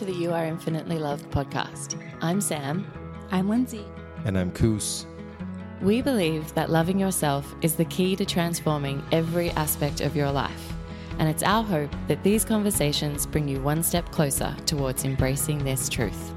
to the You Are Infinitely Loved podcast. I'm Sam. I'm Lindsay. And I'm Koos. We believe that loving yourself is the key to transforming every aspect of your life. And it's our hope that these conversations bring you one step closer towards embracing this truth.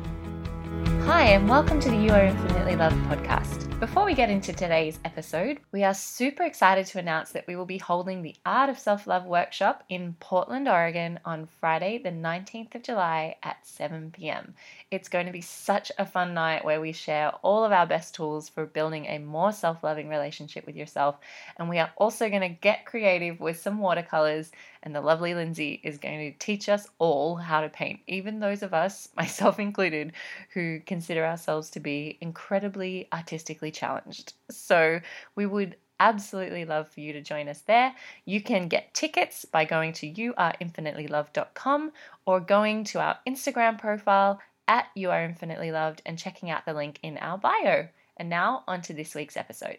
Hi, and welcome to the You Are Infinitely Loved podcast. Before we get into today's episode, we are super excited to announce that we will be holding the Art of Self-Love workshop in Portland, Oregon on Friday, the 19th of July at 7 p.m. It's going to be such a fun night where we share all of our best tools for building a more self-loving relationship with yourself. And we are also going to get creative with some watercolors, and the lovely Lindsay is going to teach us all how to paint, even those of us, myself included, who consider ourselves to be incredibly artistically challenged. So we would absolutely love for you to join us there. You can get tickets by going to youareinfinitelyloved.com or going to our Instagram profile at youareinfinitelyloved and checking out the link in our bio. And now onto this week's episode.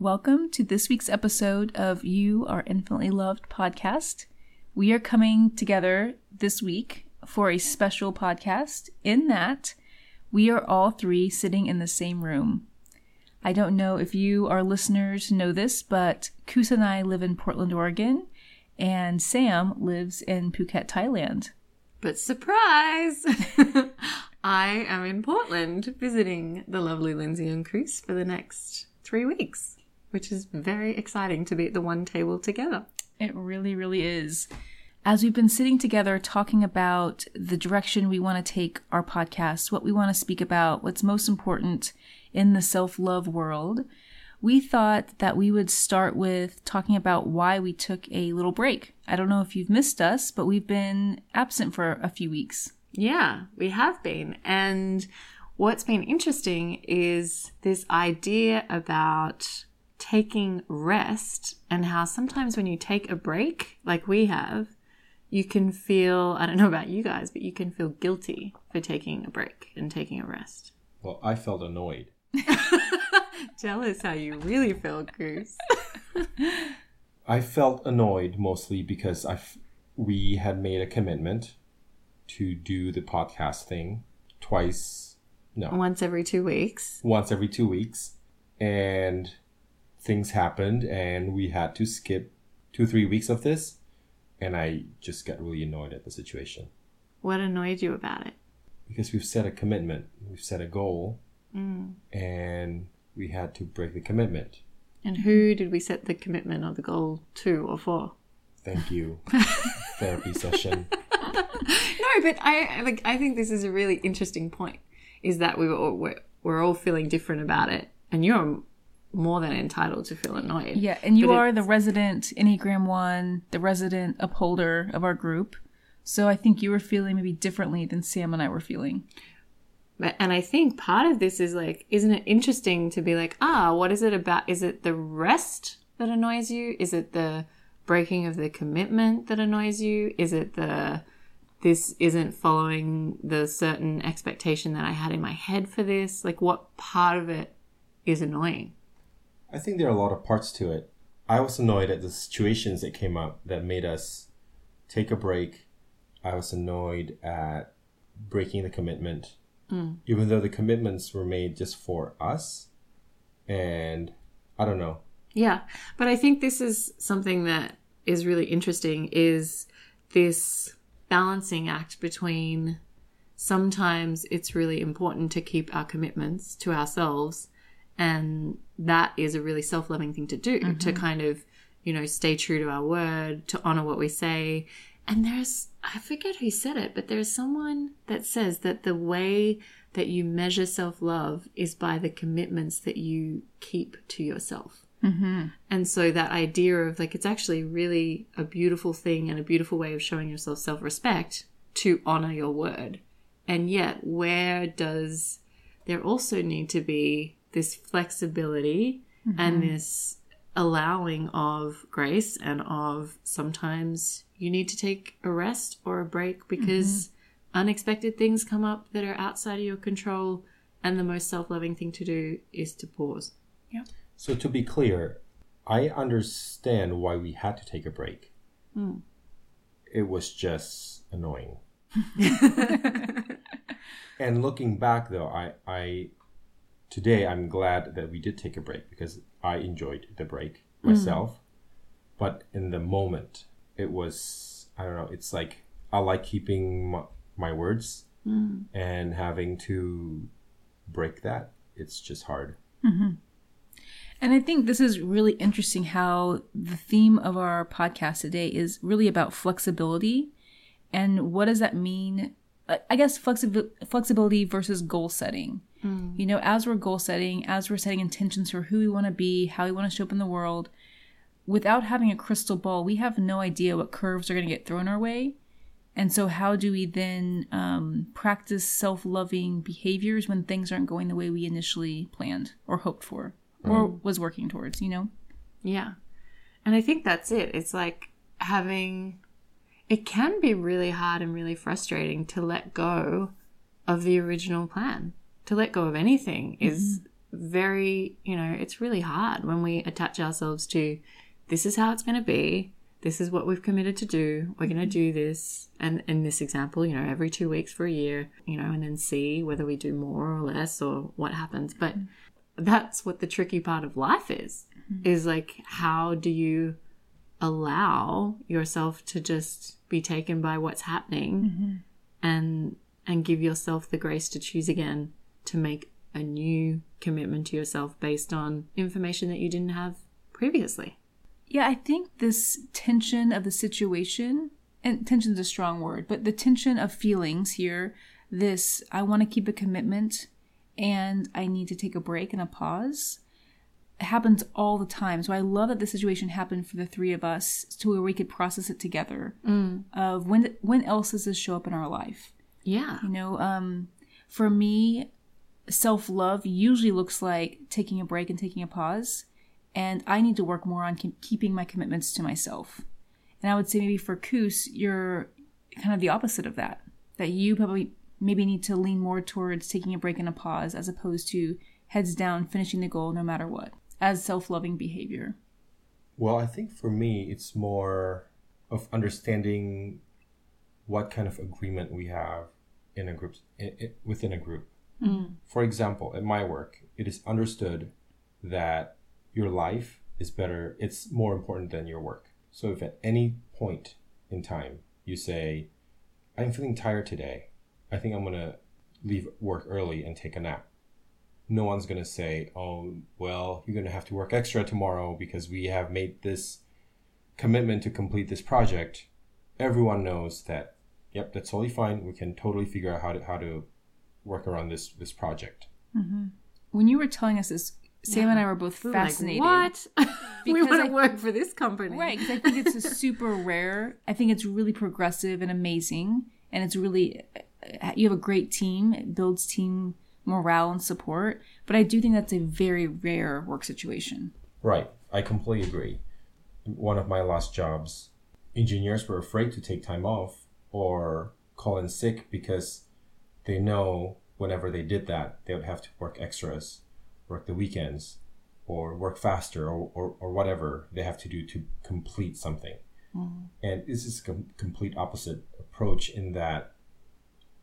Welcome to this week's episode of You Are Infinitely Loved podcast. We are coming together this week for a special podcast in that we are all three sitting in the same room. I don't know if you, our listeners, know this, but Koos and I live in Portland, Oregon, and Sam lives in Phuket, Thailand. But surprise! I am in Portland visiting the lovely Lindsay and Koos for the next 3 weeks, which is very exciting to be at the one table together. It really, really is. As we've been sitting together talking about the direction we want to take our podcast, what we want to speak about, what's most important in the self-love world, we thought that we would start with talking about why we took a little break. I don't know if you've missed us, but we've been absent for a few weeks. Yeah, we have been. And what's been interesting is this idea about taking rest and how sometimes when you take a break, like we have, you can feel, I don't know about you guys, but you can feel guilty for taking a break and taking a rest. Well, I felt annoyed. Tell us how you really felt, Koos. I felt annoyed mostly because we had made a commitment to do the podcast thing once every two weeks. And things happened and we had to skip 2-3 weeks of this. And I just got really annoyed at the situation. What annoyed you about it? Because we've set a commitment. We've set a goal. Mm. And we had to break the commitment. And who did we set the commitment or the goal to or for? Thank you. Therapy session. No, but I think this is a really interesting point, is that we're all feeling different about it. And you're more than entitled to feel annoyed. Yeah, and you are the resident Enneagram 1, the resident upholder of our group. So I think you were feeling maybe differently than Sam and I were feeling. And I think part of this is like, isn't it interesting to be like, what is it about? Is it the rest that annoys you? Is it the breaking of the commitment that annoys you? Is it this isn't following the certain expectation that I had in my head for this? Like, what part of it is annoying? I think there are a lot of parts to it. I was annoyed at the situations that came up that made us take a break. I was annoyed at breaking the commitment, even though the commitments were made just for us. And I don't know. Yeah, but I think this is something that is really interesting, is this balancing act between sometimes it's really important to keep our commitments to ourselves. And that is a really self-loving thing to do, to kind of, stay true to our word, to honor what we say. And there's, I forget who said it, but there's someone that says that the way that you measure self-love is by the commitments that you keep to yourself. Mm-hmm. And so that idea of like, it's actually really a beautiful thing and a beautiful way of showing yourself self-respect to honor your word. And yet where does there also need to be this flexibility and this allowing of grace and of sometimes you need to take a rest or a break because unexpected things come up that are outside of your control, and the most self-loving thing to do is to pause. Yeah. So to be clear, I understand why we had to take a break. It was just annoying. And looking back though, I today I'm glad that we did take a break because I enjoyed the break myself. But in the moment, it was, I don't know, it's like, I like keeping my words and having to break that. It's just hard. Mm-hmm. And I think this is really interesting how the theme of our podcast today is really about flexibility. And what does that mean? I guess flexibility versus goal setting. You know, as we're goal setting, as we're setting intentions for who we want to be, how we want to show up in the world, without having a crystal ball, we have no idea what curves are going to get thrown our way. And so how do we then practice self-loving behaviors when things aren't going the way we initially planned or hoped for or was working towards, you know? Yeah. And I think that's it. It's like it can be really hard and really frustrating to let go of the original plan. To let go of anything is very, you know, it's really hard when we attach ourselves to this is how it's going to be. This is what we've committed to do. We're going to do this. And in this example, you know, every 2 weeks for a year, you know, and then see whether we do more or less or what happens. But that's what the tricky part of life is like, how do you allow yourself to just be taken by what's happening and give yourself the grace to choose again, to make a new commitment to yourself based on information that you didn't have previously. Yeah, I think this tension of the situation, and tension's a strong word, but the tension of feelings here, this I want to keep a commitment and I need to take a break and a pause, happens all the time. So I love that the situation happened for the three of us to where we could process it together of when else does this show up in our life? Yeah. You know, for me, self-love usually looks like taking a break and taking a pause. And I need to work more on keeping my commitments to myself. And I would say maybe for Koos, you're kind of the opposite of that. That you probably maybe need to lean more towards taking a break and a pause as opposed to heads down, finishing the goal no matter what, as self-loving behavior. Well, I think for me, it's more of understanding what kind of agreement we have in a group, within a group. For example, at my work, it is understood that your life is better, it's more important than your work. So if at any point in time you say, I'm feeling tired today, I think I'm going to leave work early and take a nap. No one's going to say, oh, well, you're going to have to work extra tomorrow because we have made this commitment to complete this project. Everyone knows that, yep, that's totally fine. We can totally figure out how to work around this project. When you were telling us this, Sam and I were both fascinated. Like, what? We want to work for this company. Right, because I think it's a super rare. I think it's really progressive and amazing. And it's really, you have a great team. It builds team morale and support. But I do think that's a very rare work situation. Right. I completely agree. One of my last jobs, engineers were afraid to take time off or call in sick because they know whenever they did that, they would have to work extras, work the weekends, or work faster, or whatever they have to do to complete something. And this is a complete opposite approach in that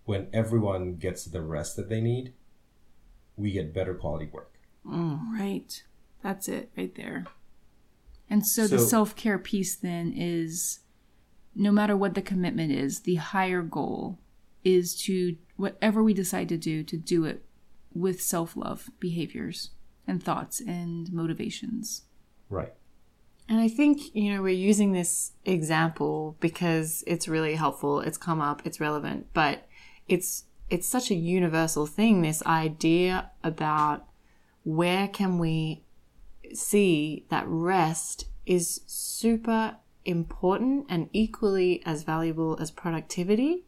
when everyone gets the rest that they need, we get better quality work. Right. That's it right there. And so the self-care piece then is, no matter what the commitment is, the higher goal is to, whatever we decide to do it with self-love behaviors and thoughts and motivations. Right. And I think, you know, we're using this example because it's really helpful. It's come up. It's relevant. But it's such a universal thing, this idea about where can we see that rest is super important and equally as valuable as productivity,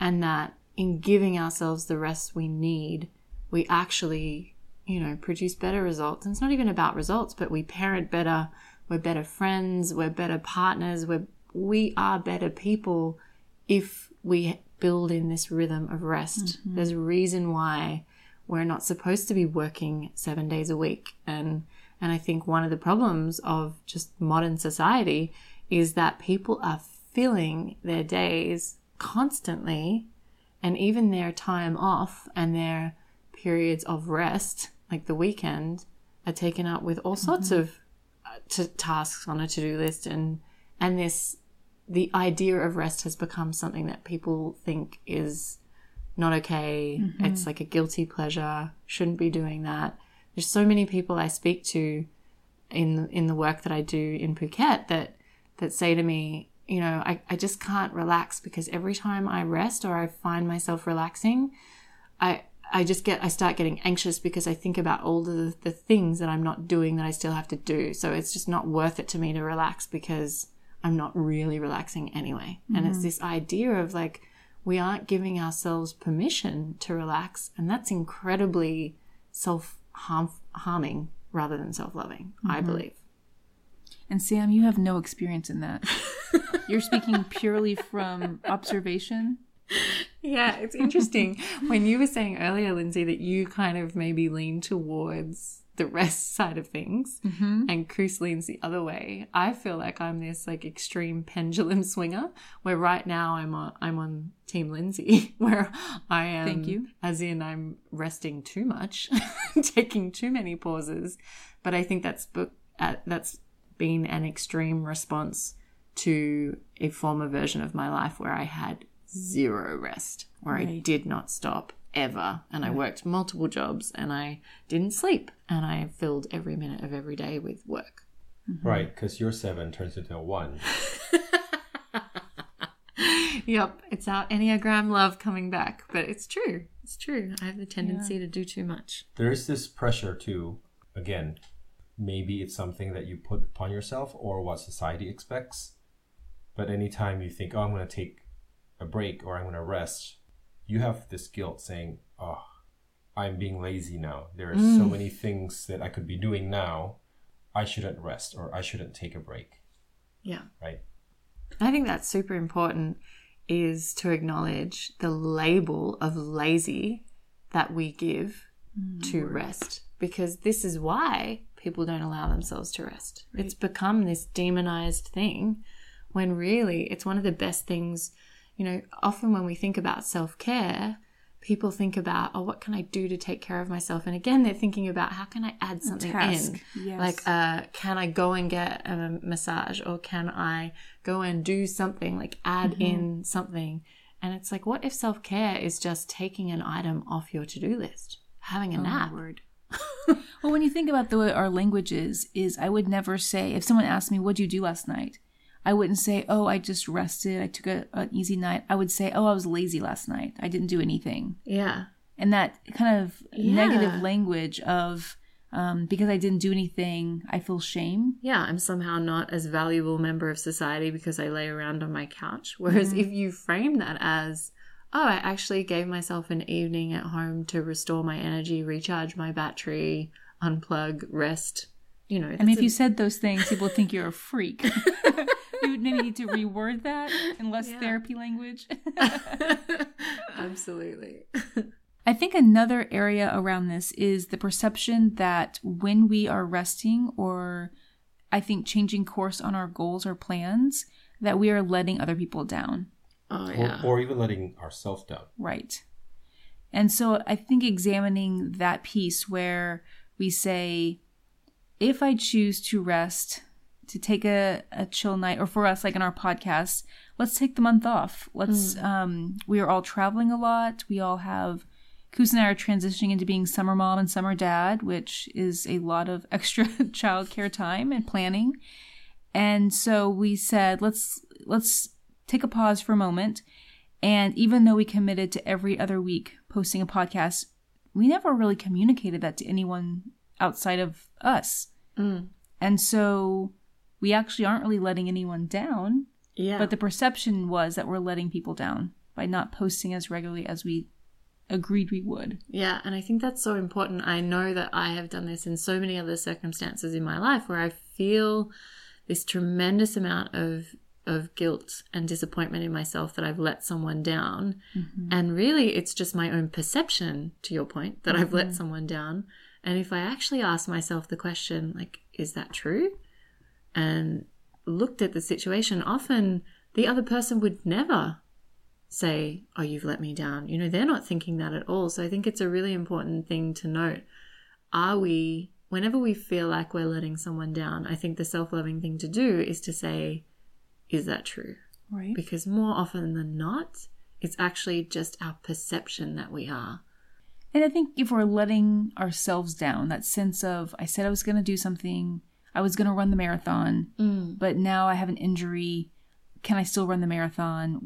and that in giving ourselves the rest we need, we actually, you know, produce better results. And it's not even about results, but we parent better, we're better friends, we're better partners, we are better people if we build in this rhythm of rest. There's a reason why we're not supposed to be working 7 days a week. And I think one of the problems of just modern society is that people are filling their days constantly, and even their time off and their periods of rest, like the weekend, are taken up with all sorts of tasks on a to-do list, and the idea of rest has become something that people think is not okay. Mm-hmm. It's like a guilty pleasure. Shouldn't be doing that. There's so many people I speak to in the work that I do in Phuket that say to me, you know, I just can't relax because every time I rest or I find myself relaxing, I start getting anxious because I think about all the things that I'm not doing that I still have to do. So it's just not worth it to me to relax because I'm not really relaxing anyway. Mm-hmm. And it's this idea of like, we aren't giving ourselves permission to relax, and that's incredibly self-harming rather than self-loving, mm-hmm. I believe. And Sam, you have no experience in that. You're speaking purely from observation. Yeah, it's interesting. When you were saying earlier, Lindsay, that you kind of maybe lean towards the rest side of things, mm-hmm. and Cruz leans the other way, I feel like I'm this like extreme pendulum swinger where right now I'm on Team Lindsay, where I am, thank you, as in I'm resting too much, taking too many pauses. But I think that's been an extreme response to a former version of my life where I had zero rest, where right. I did not stop ever, and right. I worked multiple jobs and I didn't sleep and I filled every minute of every day with work. Mm-hmm. Right, because your 7 turns into a 1. Yep, it's our Enneagram love coming back, but it's true. It's true. I have the tendency to do too much. There is this pressure to, again, maybe it's something that you put upon yourself or what society expects. But anytime you think, oh, I'm going to take a break or I'm going to rest, you have this guilt saying, oh, I'm being lazy now. There are so many things that I could be doing now. I shouldn't rest or I shouldn't take a break. Yeah. Right. I think that's super important, is to acknowledge the label of lazy that we give to rest, because this is why people don't allow themselves to rest. Right. It's become this demonized thing when really it's one of the best things. You know, often when we think about self-care, people think about, oh, what can I do to take care of myself? And again, they're thinking about how can I add something in? Yes. Like, can I go and get a massage, or can I go and do something, like add in something? And it's like, what if self-care is just taking an item off your to-do list, having a nap? Well, when you think about the way our language is I would never say, if someone asked me, what did you do last night? I wouldn't say, oh, I just rested. I took an easy night. I would say, oh, I was lazy last night. I didn't do anything. Yeah. And that kind of negative language of because I didn't do anything, I feel shame. Yeah, I'm somehow not as valuable member of society because I lay around on my couch. Whereas if you frame that as, oh, I actually gave myself an evening at home to restore my energy, recharge my battery, unplug, rest. You know, I mean, if you said those things, people think you're a freak. You would maybe need to reword that in less therapy language. Absolutely. I think another area around this is the perception that when we are resting or I think changing course on our goals or plans, that we are letting other people down. Oh, yeah. Or even letting ourselves down. Right. And so I think examining that piece where we say, if I choose to rest, to take a chill night, or for us, like in our podcast, let's take the month off. Let's, we are all traveling a lot. We all have, Kuz and I are transitioning into being summer mom and summer dad, which is a lot of extra childcare time and planning. And so we said, let's take a pause for a moment. And even though we committed to every other week posting a podcast, we never really communicated that to anyone outside of us. And so we actually aren't really letting anyone down. Yeah. But the perception was that we're letting people down by not posting as regularly as we agreed we would. Yeah. And I think that's so important. I know that I have done this in so many other circumstances in my life where I feel this tremendous amount of guilt and disappointment in myself that I've let someone down. Mm-hmm. And really it's just my own perception, to your point, that I've let someone down. And if I actually asked myself the question, like, is that true? And looked at the situation, often the other person would never say, oh, you've let me down. You know, they're not thinking that at all. So I think it's a really important thing to note. Whenever we feel like we're letting someone down, I think the self-loving thing to do is to say, is that true? Right. Because more often than not, it's actually just our perception that we are. And I think if we're letting ourselves down, that sense of, I said I was going to do something, I was going to run the marathon, but now I have an injury. Can I still run the marathon?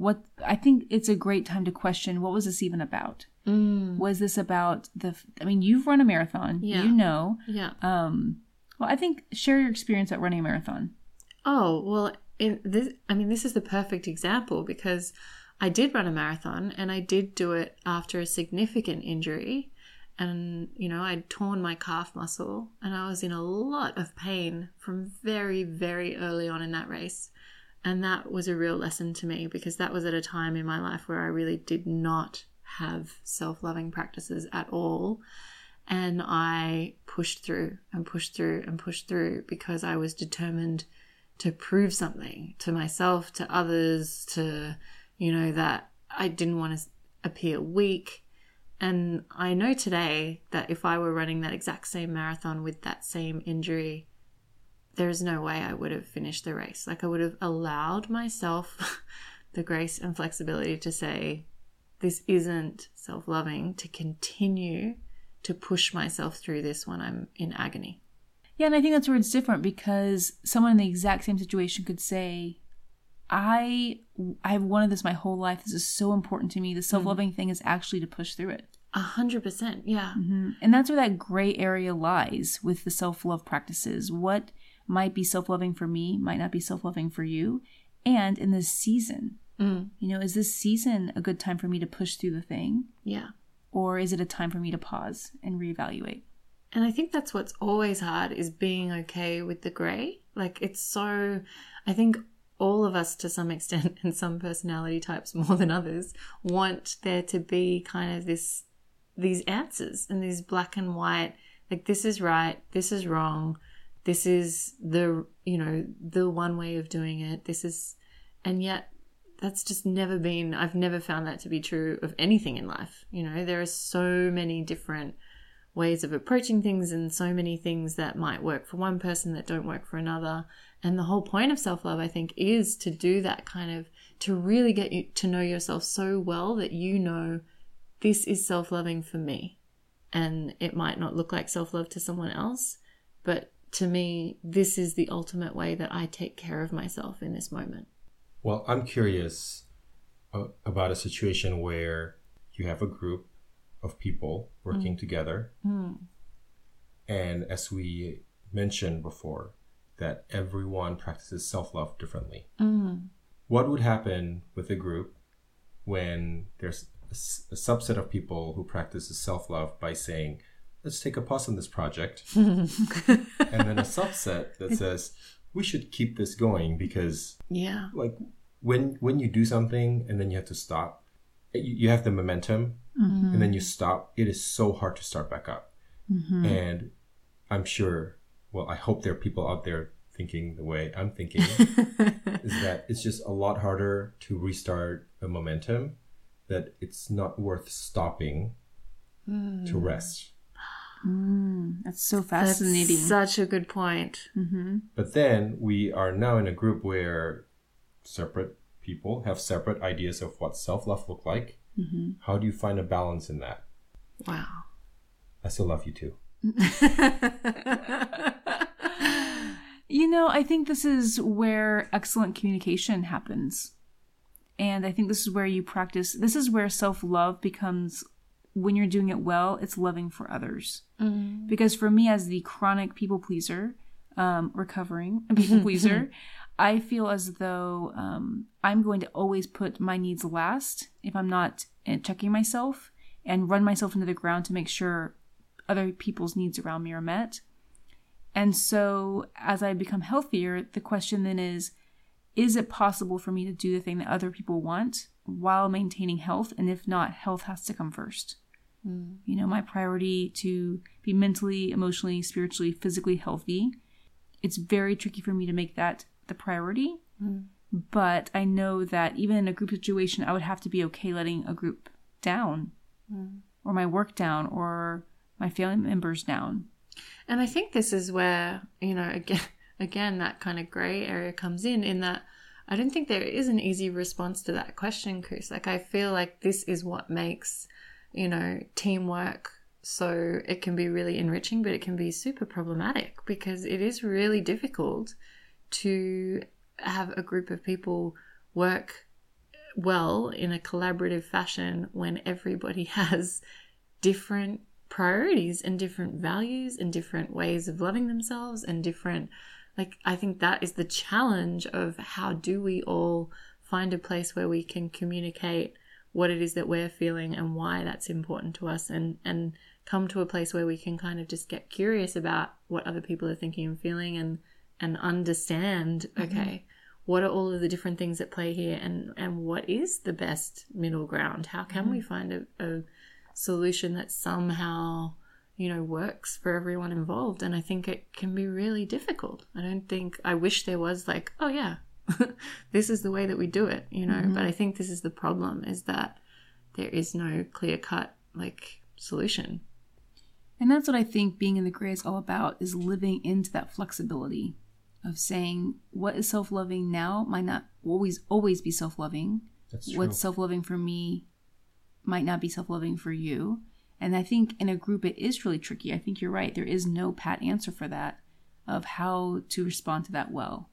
I think it's a great time to question, what was this even about? Was this about you've run a marathon, yeah. You know. Yeah. Well, I think share your experience at running a marathon. Oh, well, this is the perfect example because I did run a marathon and I did do it after a significant injury. And, you know, I'd torn my calf muscle and I was in a lot of pain from very, very early on in that race. And that was a real lesson to me because that was at a time in my life where I really did not have self-loving practices at all. And I pushed through and pushed through and pushed through because I was determined to prove something to myself, to others, to, you know, that I didn't want to appear weak. And I know today that if I were running that exact same marathon with that same injury, there's no way I would have finished the race. Like I would have allowed myself the grace and flexibility to say, this isn't self-loving to continue to push myself through this when I'm in agony. Yeah, and I think that's where it's different because someone in the exact same situation could say, I've wanted this my whole life. This is so important to me. The self-loving thing is actually to push through it. 100%, yeah. Mm-hmm. And that's where that gray area lies with the self-love practices. What might be self-loving for me might not be self-loving for you. And in this season, you know, is this season a good time for me to push through the thing? Yeah. Or is it a time for me to pause and reevaluate? And I think that's what's always hard is being okay with the gray. Like it's so, I think all of us to some extent and some personality types more than others want there to be kind of these answers and these black and white, like this is right, this is wrong, this is the, you know, the one way of doing it, this is, and yet that's just never been, I've never found that to be true of anything in life. You know, there are so many different ways of approaching things and so many things that might work for one person that don't work for another. And the whole point of self-love, I think, is to do that kind of, to really get you to know yourself so well that you know this is self-loving for me. And it might not look like self-love to someone else, but to me, this is the ultimate way that I take care of myself in this moment. Well, I'm curious about a situation where you have a group of people working together. And as we mentioned before, that everyone practices self-love differently. What would happen with a group when there's a subset of people who practices self-love by saying, let's take a pause on this project. And then a subset that says, we should keep this going because like when you do something and then you have to stop, you have the momentum and then you stop. It is so hard to start back up. And I'm sure, well, I hope there are people out there thinking the way I'm thinking is that it's just a lot harder to restart the momentum, that it's not worth stopping to rest. That's so fascinating. That's such a good point. But then we are now in a group where separate people have separate ideas of what self-love look like. How do you find a balance in that? Wow. I still love you too. You know, I think this is where excellent communication happens. And I think this is where you practice. This is where self-love becomes, when you're doing it well, it's loving for others. Because for me, as the chronic people pleaser, recovering people pleaser, I feel as though I'm going to always put my needs last if I'm not checking myself and run myself into the ground to make sure other people's needs around me are met. And so as I become healthier, the question then is it possible for me to do the thing that other people want while maintaining health? And if not, health has to come first. You know, my priority to be mentally, emotionally, spiritually, physically healthy. It's very tricky for me to make that the priority But I know that even in a group situation, I would have to be okay letting a group down, or my work down, or my family members down. And I think this is where, you know, again, that kind of gray area comes in that I don't think there is an easy response to that question, Chris. Like, I feel like this is what makes, you know, teamwork so it can be really enriching, but it can be super problematic because it is really difficult to have a group of people work well in a collaborative fashion when everybody has different priorities and different values and different ways of loving themselves and different, like, I think that is the challenge of how do we all find a place where we can communicate what it is that we're feeling and why that's important to us, and come to a place where we can kind of just get curious about what other people are thinking and feeling, and understand, okay, what are all of the different things at play here, and what is the best middle ground? How can we find a solution that somehow, you know, works for everyone involved? And I think it can be really difficult. I wish there was like, oh yeah, this is the way that we do it, you know, but I think this is the problem, is that there is no clear-cut, like, solution. And that's what I think being in the gray is all about, is living into that flexibility of saying what is self-loving now might not always be self-loving. That's true. What's self-loving for me might not be self-loving for you. And I think in a group it is really tricky. I think you're right. There is no pat answer for that, of how to respond to that well.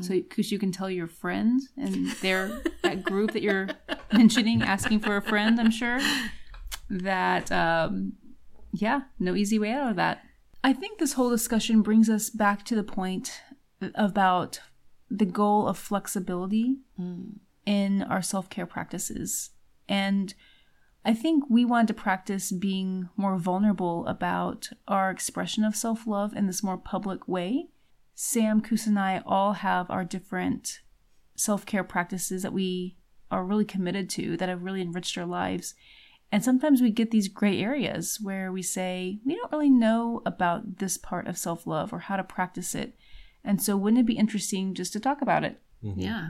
So, because you can tell your friend and their that group that you're mentioning, asking for a friend, I'm sure, that, yeah, no easy way out of that. I think this whole discussion brings us back to the point about the goal of flexibility in our self-care practices. And I think we want to practice being more vulnerable about our expression of self-love in this more public way. Sam, Kus, and I all have our different self-care practices that we are really committed to, that have really enriched our lives. And sometimes we get these gray areas where we say, we don't really know about this part of self-love or how to practice it. And so wouldn't it be interesting just to talk about it? Mm-hmm. Yeah.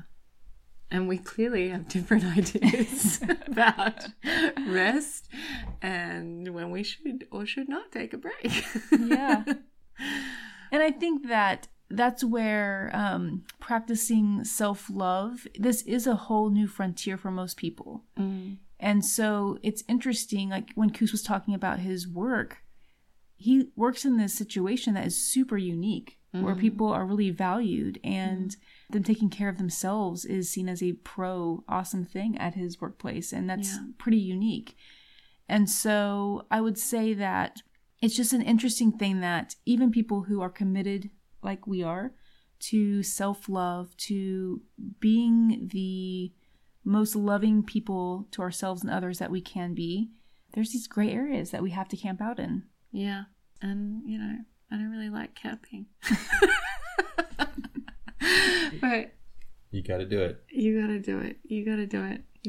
And we clearly have different ideas about rest and when we should or should not take a break. Yeah. And I think that that's where practicing self-love, this is a whole new frontier for most people. And so it's interesting, like when Kus was talking about his work, he works in this situation that is super unique, where people are really valued, and them taking care of themselves is seen as a awesome thing at his workplace. And that's pretty unique. And so I would say that it's just an interesting thing that even people who are committed, like we are, to self-love, to being the most loving people to ourselves and others that we can be, there's these gray areas that we have to camp out in. Yeah. And, you know, I don't really like camping. But you got to do it. You got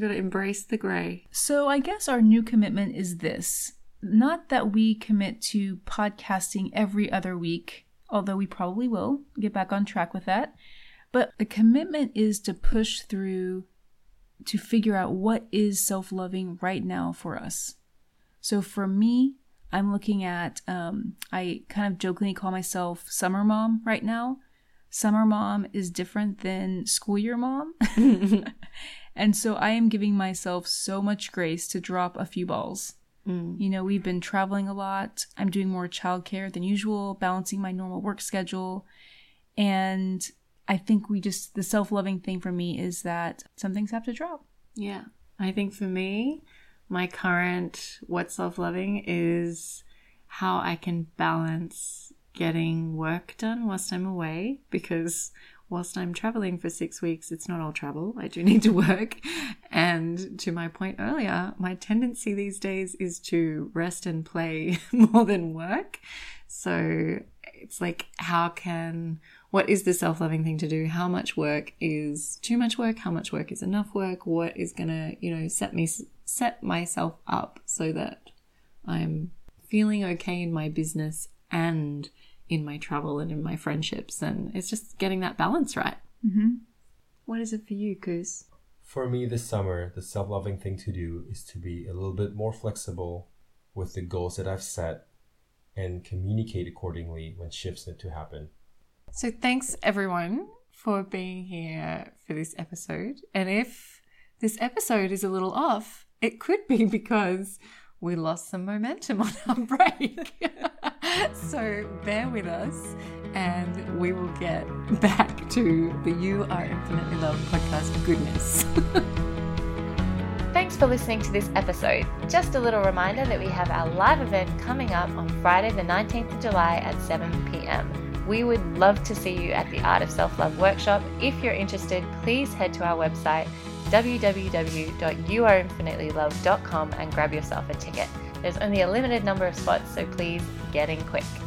to embrace the gray. So I guess our new commitment is this. Not that we commit to podcasting every other week, although we probably will get back on track with that. But the commitment is to push through to figure out what is self-loving right now for us. So for me, I'm looking at, I kind of jokingly call myself summer mom right now. Summer mom is different than school year mom. And so I am giving myself so much grace to drop a few balls. You know, we've been traveling a lot. I'm doing more childcare than usual, balancing my normal work schedule. And I think the self-loving thing for me is that some things have to drop. Yeah. I think for me, my current what's self-loving is how I can balance getting work done whilst I'm away, because whilst I'm traveling for 6 weeks, it's not all travel. I do need to work. And to my point earlier, my tendency these days is to rest and play more than work. So it's like, what is the self-loving thing to do? How much work is too much work? How much work is enough work? What is going to, you know, set myself up so that I'm feeling okay in my business and in my travel and in my friendships? And it's just getting that balance right. What is it for you, Kuz? For me this summer, the self-loving thing to do is to be a little bit more flexible with the goals that I've set and communicate accordingly when shifts need to happen. So thanks everyone for being here for this episode. And if this episode is a little off, it could be because we lost some momentum on our break. So bear with us and we will get back to the You Are Infinitely Loved podcast goodness. Thanks for listening to this episode. Just a little reminder that we have our live event coming up on Friday the 19th of July at 7 p.m. We would love to see you at the Art of Self-Love workshop. If you're interested, please head to our website, www.youareinfinitelyloved.com, and grab yourself a ticket. There's only a limited number of spots, so please get in quick.